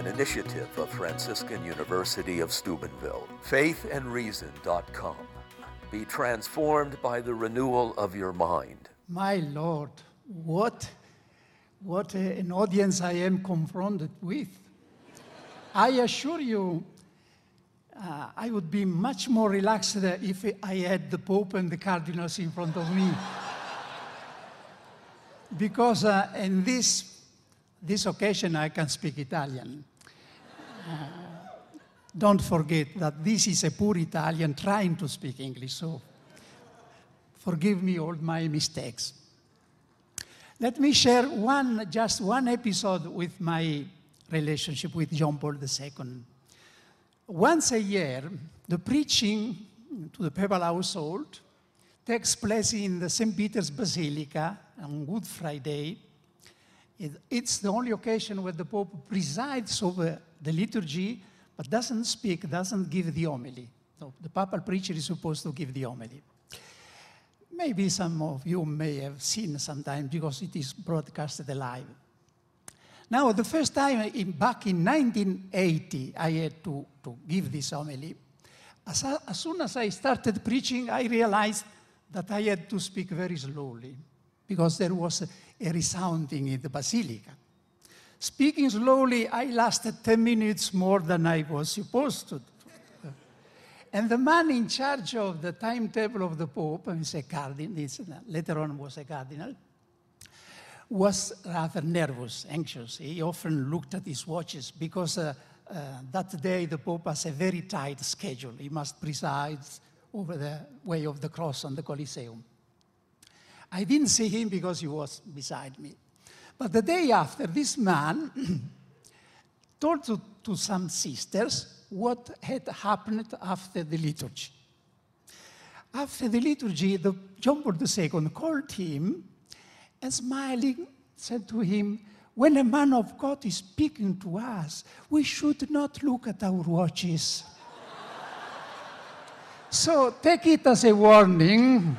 an initiative of Franciscan University of Steubenville. faithandreason.com. Be transformed by the renewal of your mind. My Lord, what an audience I am confronted with. I assure you, I would be much more relaxed if I had the Pope and the Cardinals in front of me. Because in this occasion, I can speak Italian. Don't forget that this is a poor Italian trying to speak English, so forgive me all my mistakes. Let me share just one episode with my relationship with John Paul II. Once a year, the preaching to the papal household takes place in the St. Peter's Basilica on Good Friday. It's the only occasion where the Pope presides over the liturgy but doesn't speak, doesn't give the homily. So the papal preacher is supposed to give the homily. Maybe some of you may have seen sometimes because it is broadcasted live. Now, the first time back in 1980 I had to give this homily, as soon as I started preaching, I realized that I had to speak very slowly, because there was a resounding in the basilica. Speaking slowly, I lasted 10 minutes more than I was supposed to. And the man in charge of the timetable of the Pope, he's a cardinal, later on was a cardinal, was rather nervous, anxious. He often looked at his watches because that day the Pope has a very tight schedule. He must preside over the way of the cross on the Coliseum. I didn't see him because he was beside me. But the day after, this man told to some sisters what had happened after the liturgy. After the liturgy, John Paul II called him and smiling said to him, "When a man of God is speaking to us, we should not look at our watches. So take it as a warning."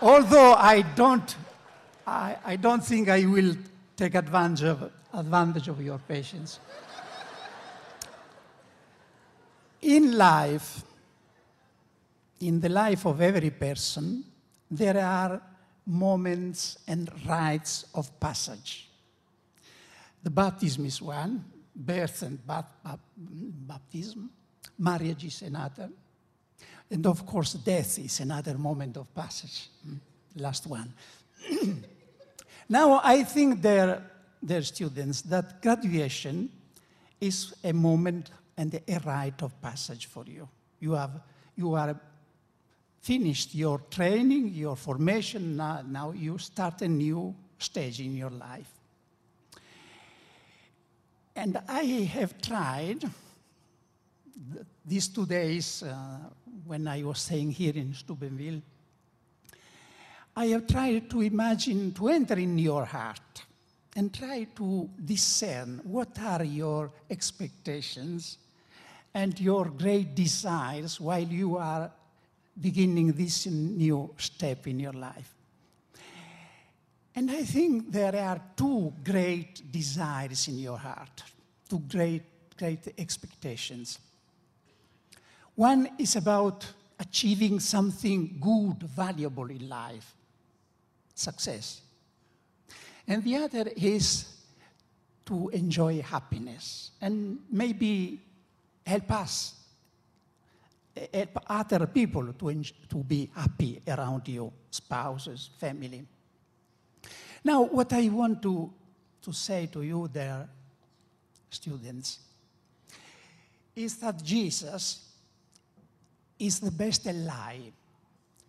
Although I don't think I will take advantage of your patience. In life, in the life of every person, there are moments and rites of passage. The baptism is one, birth and baptism, marriage is another. And of course, death is another moment of passage, last one. Now, I think their students that graduation is a moment and a rite of passage for you. You are finished your training, your formation, now you start a new stage in your life. And I have tried these 2 days when I was staying here in Steubenville, I have tried to imagine, to enter in your heart and try to discern what are your expectations and your great desires while you are beginning this new step in your life. And I think there are two great desires in your heart, two great expectations. One is about achieving something good, valuable in life, success. And the other is to enjoy happiness and maybe help other people to be happy around you, spouses, family. Now, what I want to say to you there, students, is that Jesus is the best ally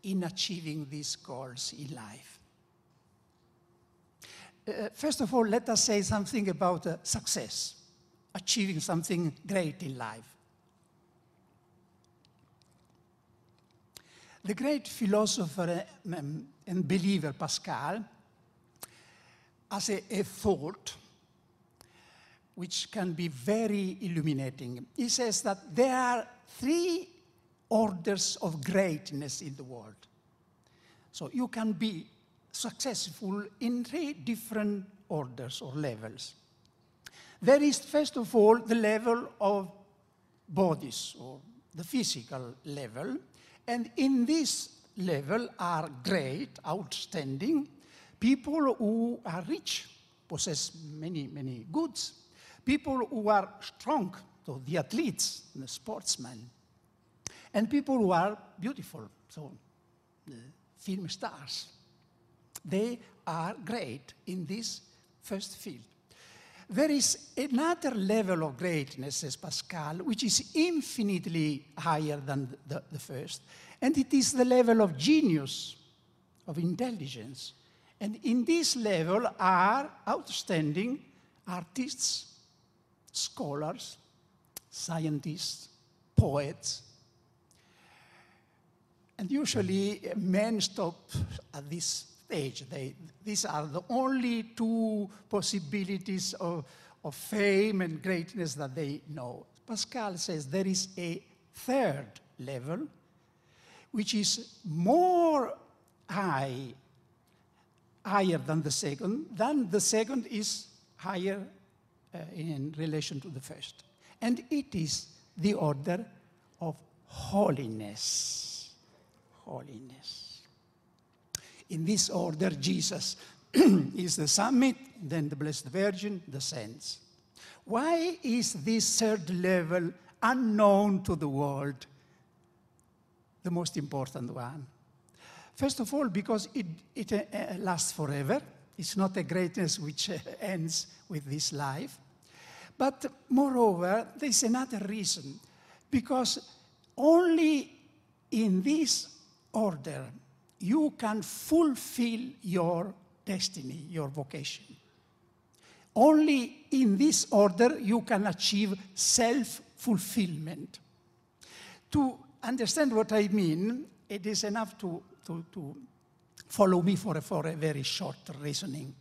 in achieving these goals in life. First of all, let us say something about success, achieving something great in life. The great philosopher and believer Pascal has a thought which can be very illuminating. He says that there are three orders of greatness in the world. So you can be successful in three different orders or levels. There is, first of all, the level of bodies, or the physical level. And in this level are great, outstanding people who are rich, possess many, many goods, people who are strong, so the athletes, the sportsmen, and people who are beautiful, so the film stars. They are great in this first field. There is another level of greatness, says Pascal, which is infinitely higher than the first, and it is the level of genius, of intelligence. And in this level are outstanding artists, scholars, scientists, poets. And usually men stop at this stage. These are the only two possibilities of fame and greatness that they know. Pascal says there is a third level, which is more higher than the second. Then the second is higher in relation to the first. And it is the order of holiness. Holiness. In this order, Jesus is the summit, then the Blessed Virgin, the saints. Why is this third level unknown to the world, the most important one? First of all, because it lasts forever. It's not a greatness which ends with this life. But moreover, there's another reason, because only in this order you can fulfill your destiny, your vocation. Only in this order you can achieve self-fulfillment. To understand what I mean, it is enough to follow me for a very short reasoning.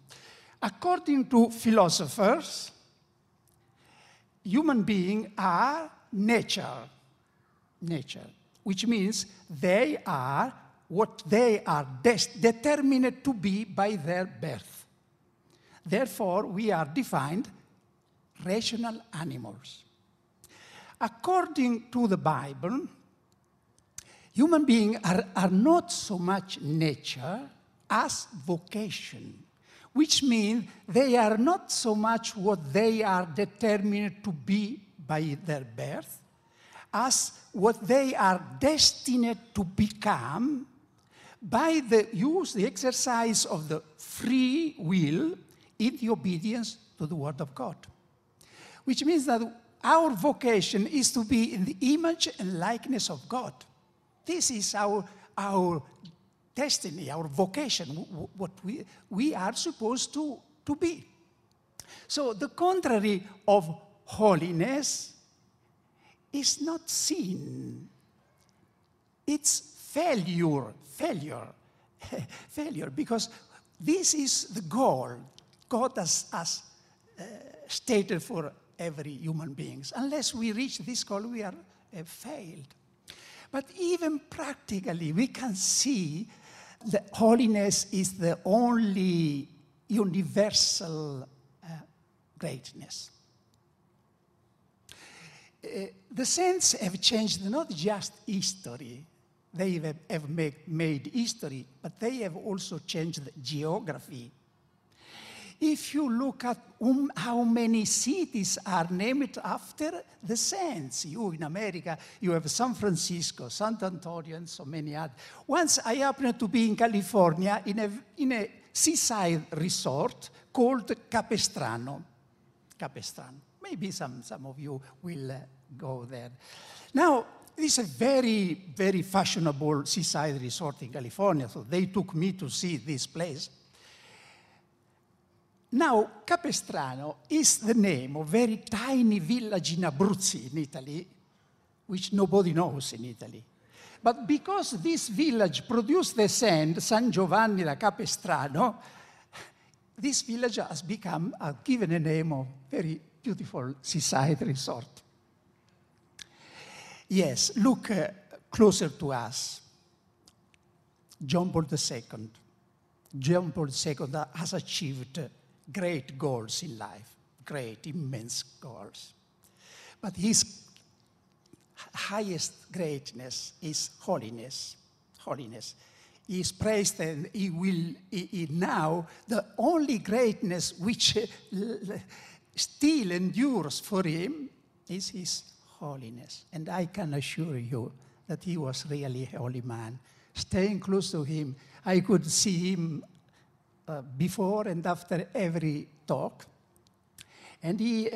According to philosophers, human beings are nature, which means they are what they are determined to be by their birth. Therefore, we are defined rational animals. According to the Bible, human beings are not so much nature as vocation, which means they are not so much what they are determined to be by their birth, as what they are destined to become by the exercise of the free will in the obedience to the Word of God. Which means that our vocation is to be in the image and likeness of God. This is our destiny, our vocation, what we are supposed to be. So the contrary of holiness is not sin. It's failure, because this is the goal God has stated for every human being. Unless we reach this goal, we are failed. But even practically, we can see that holiness is the only universal greatness. The saints have changed not just history. They have made history, but they have also changed the geography. If you look at how many cities are named after the saints, in America, you have San Francisco, San Antonio, and so many others. Once I happened to be in California in a seaside resort called Capestrano. Maybe some of you will go there. Now, this is a very, very fashionable seaside resort in California, so they took me to see this place. Now, Capestrano is the name of a very tiny village in Abruzzi, in Italy, which nobody knows in Italy. But because this village produced the saint, San Giovanni da Capestrano, this village has become, given a name of very beautiful seaside resort. Yes, look closer to us. John Paul II. John Paul II has achieved great goals in life. great, immense goals. But his highest greatness is holiness. Holiness is praised, and he will now the only greatness which still endures for him is his holiness. And I can assure you that he was really a holy man. Staying close to him, I could see him before and after every talk. And he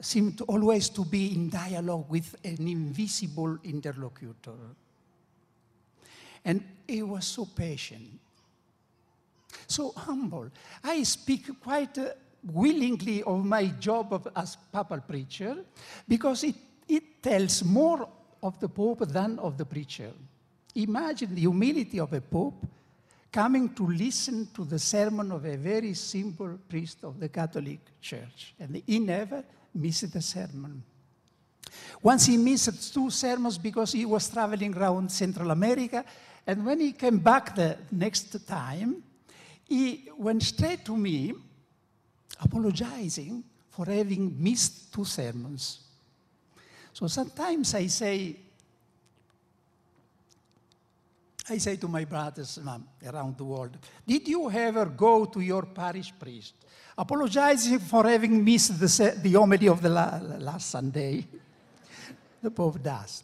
seemed always to be in dialogue with an invisible interlocutor. And he was so patient, so humble. I speak quite willingly of my job as papal preacher, because it tells more of the Pope than of the preacher. Imagine the humility of a Pope coming to listen to the sermon of a very simple priest of the Catholic Church. And he never missed a sermon. Once he missed two sermons because he was traveling around Central America, and when he came back the next time, he went straight to me, apologizing for having missed two sermons. So sometimes I say to my brothers around the world, did you ever go to your parish priest, apologizing for having missed the homily of the last Sunday? The Pope does.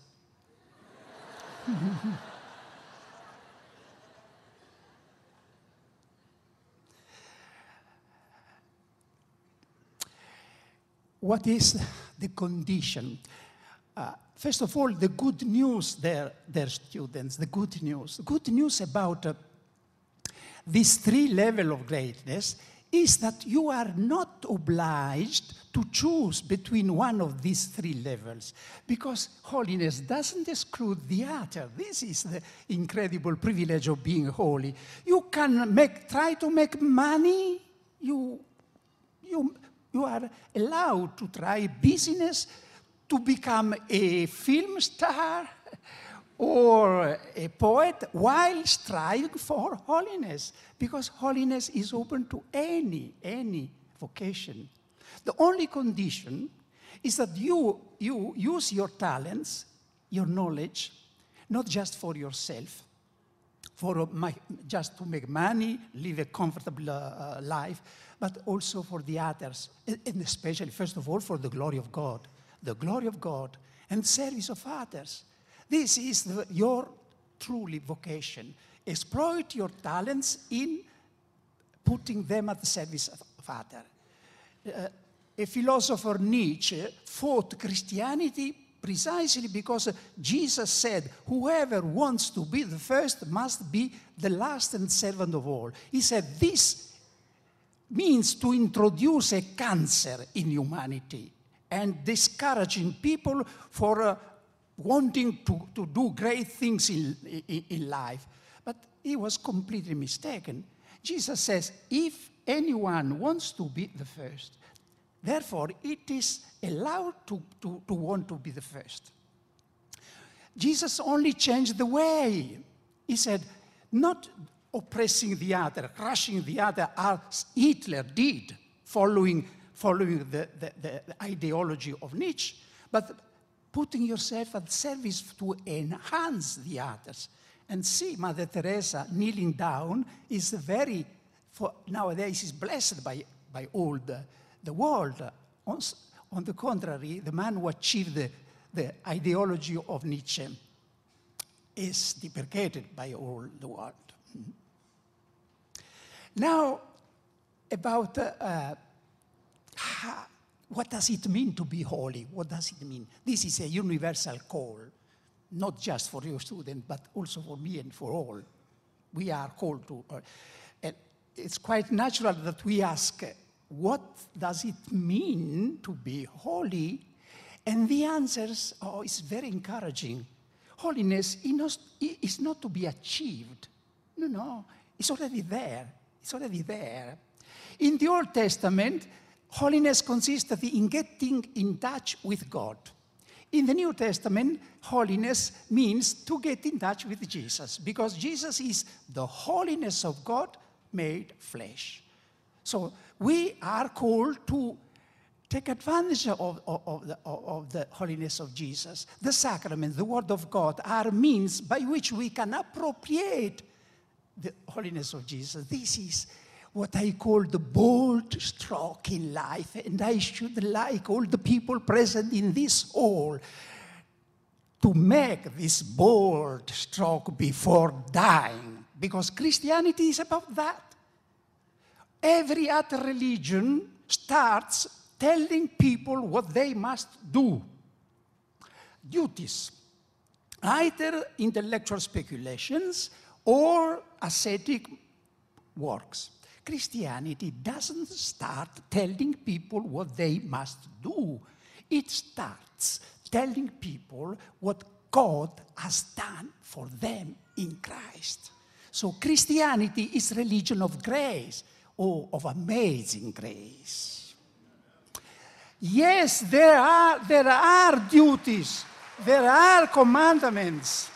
What is the condition? First of all, the good news, their students, the good news. The good news about these three levels of greatness is that you are not obliged to choose between one of these three levels, because holiness doesn't exclude the other. This is the incredible privilege of being holy. You can try to make money. You are allowed to try business, to become a film star or a poet, while striving for holiness, because holiness is open to any vocation. The only condition is that you use your talents, your knowledge, not just for yourself, just to make money, live a comfortable life, but also for the others, and especially, first of all, for the glory of God. The glory of God and service of others. This is your truly vocation. Exploit your talents in putting them at the service of others. A philosopher, Nietzsche, fought Christianity precisely because Jesus said, whoever wants to be the first must be the last and servant of all. He said this means to introduce a cancer in humanity and discouraging people for wanting to do great things in life. But he was completely mistaken. Jesus says, if anyone wants to be the first, therefore it is allowed to want to be the first. Jesus only changed the way. He said, not oppressing the other, crushing the other, as Hitler did, following the ideology of Nietzsche, but putting yourself at service to enhance the others. And see, Mother Teresa kneeling down is very, nowadays is blessed by all the world. On the contrary, the man who achieved the ideology of Nietzsche is deprecated by all the world. Now, about what does it mean to be holy? What does it mean? This is a universal call, not just for your student, but also for me and for all. We are called to. And it's quite natural that we ask, what does it mean to be holy? And the answers is very encouraging. Holiness is not to be achieved. No, no. It's already there. It's already there. In the Old Testament, holiness consisted in getting in touch with God. In the New Testament, holiness means to get in touch with Jesus, because Jesus is the holiness of God made flesh. So we are called to Take advantage of the holiness of Jesus. The sacrament, the word of God, are means by which we can appropriate the holiness of Jesus. This is what I call the bold stroke in life, and I should like all the people present in this hall to make this bold stroke before dying, because Christianity is about that. Every other religion starts telling people what they must do. Duties, either intellectual speculations or ascetic works. Christianity doesn't start telling people what they must do. It starts telling people what God has done for them in Christ. So Christianity is religion of grace, or of amazing grace. Yes, there are duties, there are commandments,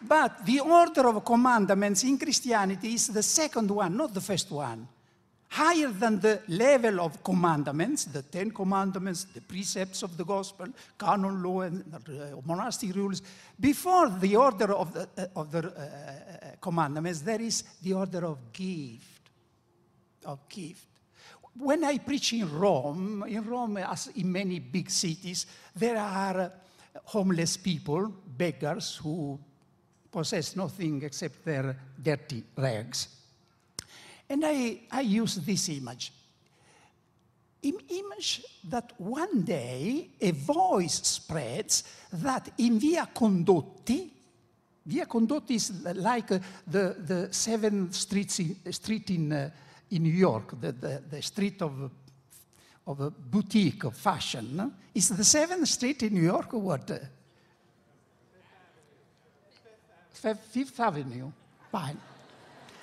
but the order of commandments in Christianity is the second one, not the first one. Higher than the level of commandments, the Ten Commandments, the precepts of the Gospel, canon law, and monastic rules. Before the order of the commandments, there is the order of gift, When I preach in Rome, as in many big cities, there are homeless people, beggars, who possess nothing except their dirty rags. And I use this image. An image that one day a voice spreads that in Via Condotti is like the 7th street in New York, the street of a boutique of fashion. No? Is the 7th street in New York or what? Fifth Avenue. Fine.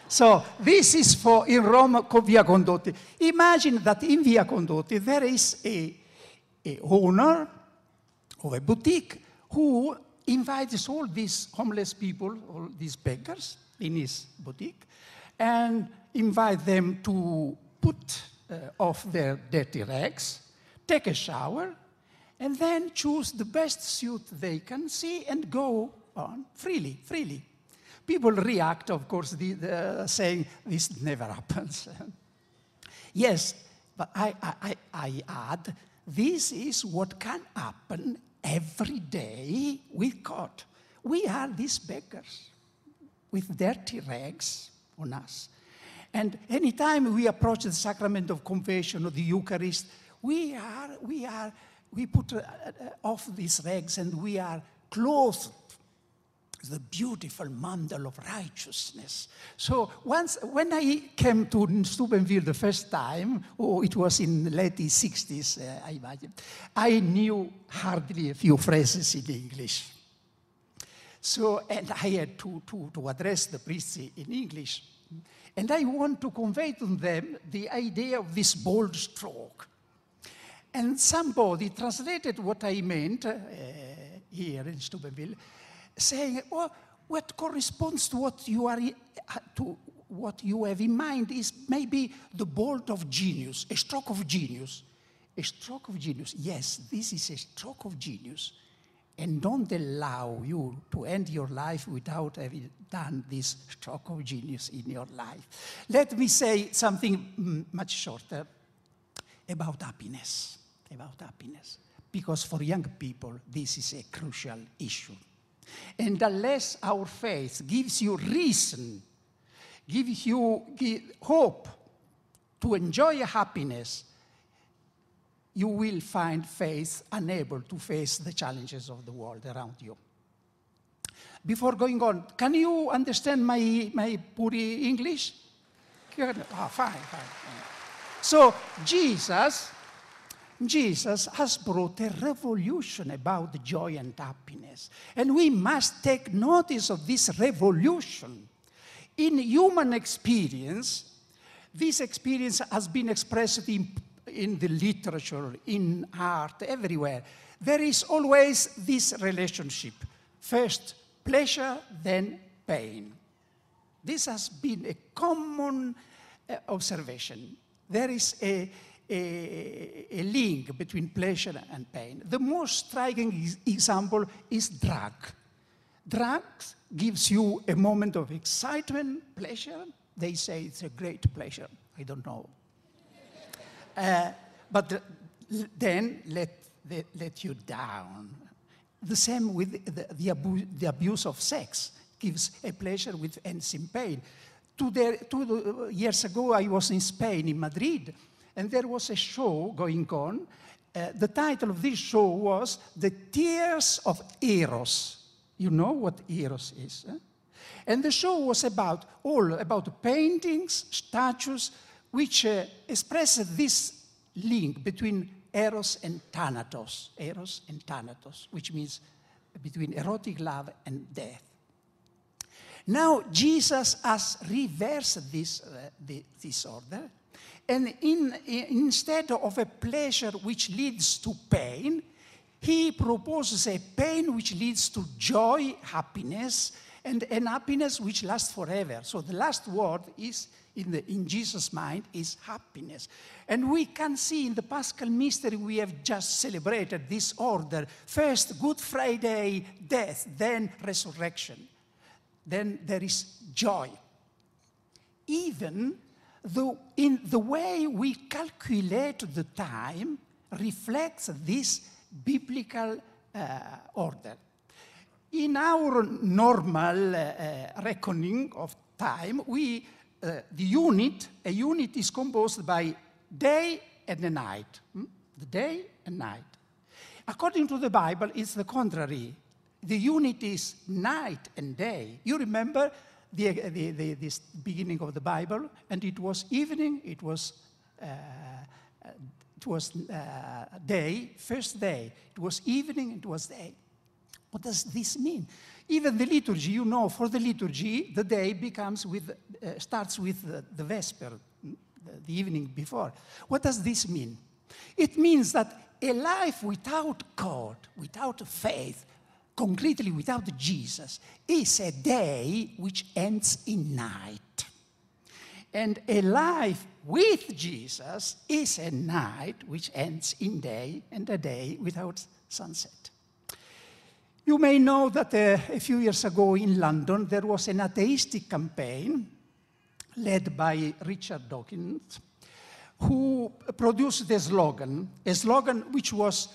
So this is for in Rome, Via Condotti. Imagine that in Via Condotti there is a owner of a boutique who invites all these homeless people, all these beggars in his boutique, and invite them to put off their dirty rags, take a shower, and then choose the best suit they can see and go on freely. People react, of course, saying, this never happens. Yes, but I add, this is what can happen every day with God. We are these beggars with dirty rags on us. And any time we approach the sacrament of confession or the Eucharist, we put off these rags and we are clothed with the beautiful mantle of righteousness. So once, when I came to Steubenville the first time, it was in the late 60s, I imagine, I knew hardly a few phrases in English. So, and I had to address the priests in English. And I want to convey to them the idea of this bold stroke. And somebody translated what I meant here in Steubenville, saying, well, what corresponds to what you have in mind is maybe the bolt of genius, a stroke of genius. A stroke of genius. Yes, this is a stroke of genius. And don't allow you to end your life without having done this stroke of genius in your life. Let me say something much shorter about happiness, because for young people, this is a crucial issue. And unless our faith gives you reason, gives you hope to enjoy happiness, you will find faith unable to face the challenges of the world around you. Before going on, can you understand my Puri English? Ah, fine. So Jesus has brought a revolution about joy and happiness. And we must take notice of this revolution. In human experience, this experience has been expressed in the literature, in art, everywhere. There is always this relationship. First pleasure, then pain. This has been a common observation. There is a, a link between pleasure and pain. The most striking example is drug. Drugs gives you a moment of excitement, pleasure. They say it's a great pleasure. I don't know. but then let you down. The same with the abuse of sex. Gives a pleasure with ends in pain. Two years ago, I was in Spain, in Madrid, and there was a show going on. The title of this show was The Tears of Eros. You know what Eros is, eh? And the show was about paintings, statues, which expressed this link between Eros and Thanatos, which means between erotic love and death. Now, Jesus has reversed this order, and instead of a pleasure which leads to pain, he proposes a pain which leads to joy, happiness, and an happiness which lasts forever. So the last word is, in Jesus' mind, is happiness. And we can see in the Paschal Mystery, we have just celebrated this order. First, Good Friday, death, then resurrection. Then there is joy. Even though in the way we calculate the time reflects this biblical order. In our normal reckoning of time, a unit is composed by day and the night. The day and night. According to the Bible, it's the contrary. The unit is night and day. You remember this beginning of the Bible, and it was evening, it was day, first day. It was evening, it was day. What does this mean? Even the liturgy, you know, for the liturgy, the day starts with the vesper, the evening before. What does this mean? It means that a life without God, without faith, concretely without Jesus, is a day which ends in night. And a life with Jesus is a night which ends in day, and a day without sunset. You may know that a few years ago in London, there was an atheistic campaign led by Richard Dawkins, who produced a slogan which was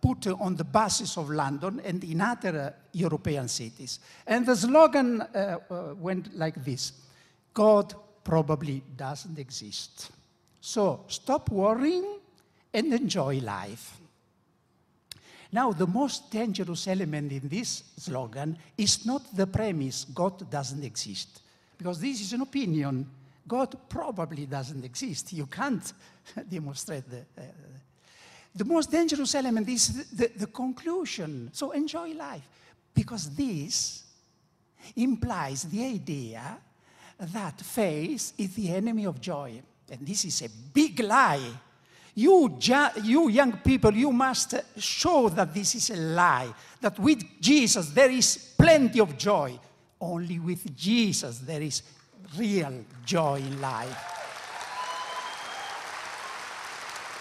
put on the buses of London and in other European cities. And the slogan went like this: God probably doesn't exist. So stop worrying and enjoy life. Now, the most dangerous element in this slogan is not the premise, God doesn't exist, because this is an opinion. God probably doesn't exist. You can't demonstrate the most dangerous element is the conclusion. So enjoy life, because this implies the idea that faith is the enemy of joy. And this is a big lie. You young people, you must show that this is a lie, that with Jesus there is plenty of joy. Only with Jesus there is real joy in life.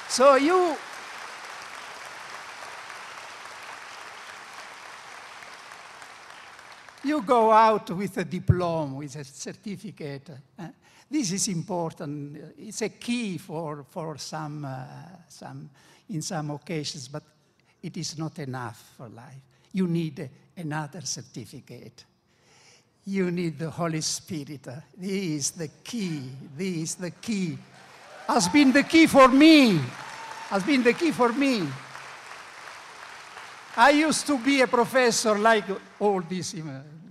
So you go out with a diploma, with a certificate. This is important. It's a key for in some occasions, but it is not enough for life. You need another certificate. You need the Holy Spirit. He is the key. He is the key. Has been the key for me. Has been the key for me. I used to be a professor, like all this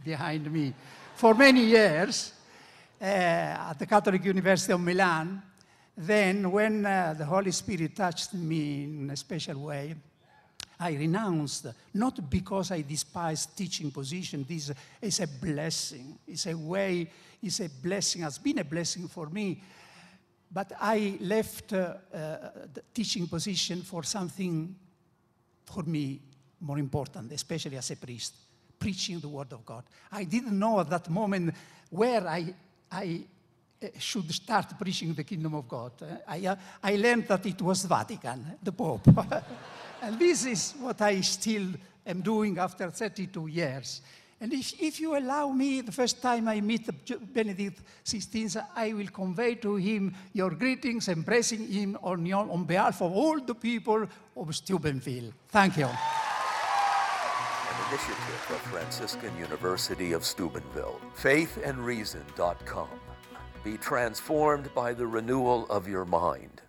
behind me, for many years at the Catholic University of Milan. Then, when the Holy Spirit touched me in a special way, I renounced, not because I despise teaching position. This is a blessing. It's a way, it's a blessing, has been a blessing for me. But I left the teaching position for something, for me, more important, especially as a priest, preaching the word of God. I didn't know at that moment where I should start preaching the kingdom of God. I learned that it was Vatican, the Pope. And this is what I still am doing after 32 years. And if you allow me, the first time I meet Benedict XVI, I will convey to him your greetings, embracing him on behalf of all the people of Steubenville. Thank you. An initiative of Franciscan University of Steubenville, faithandreason.com. Be transformed by the renewal of your mind.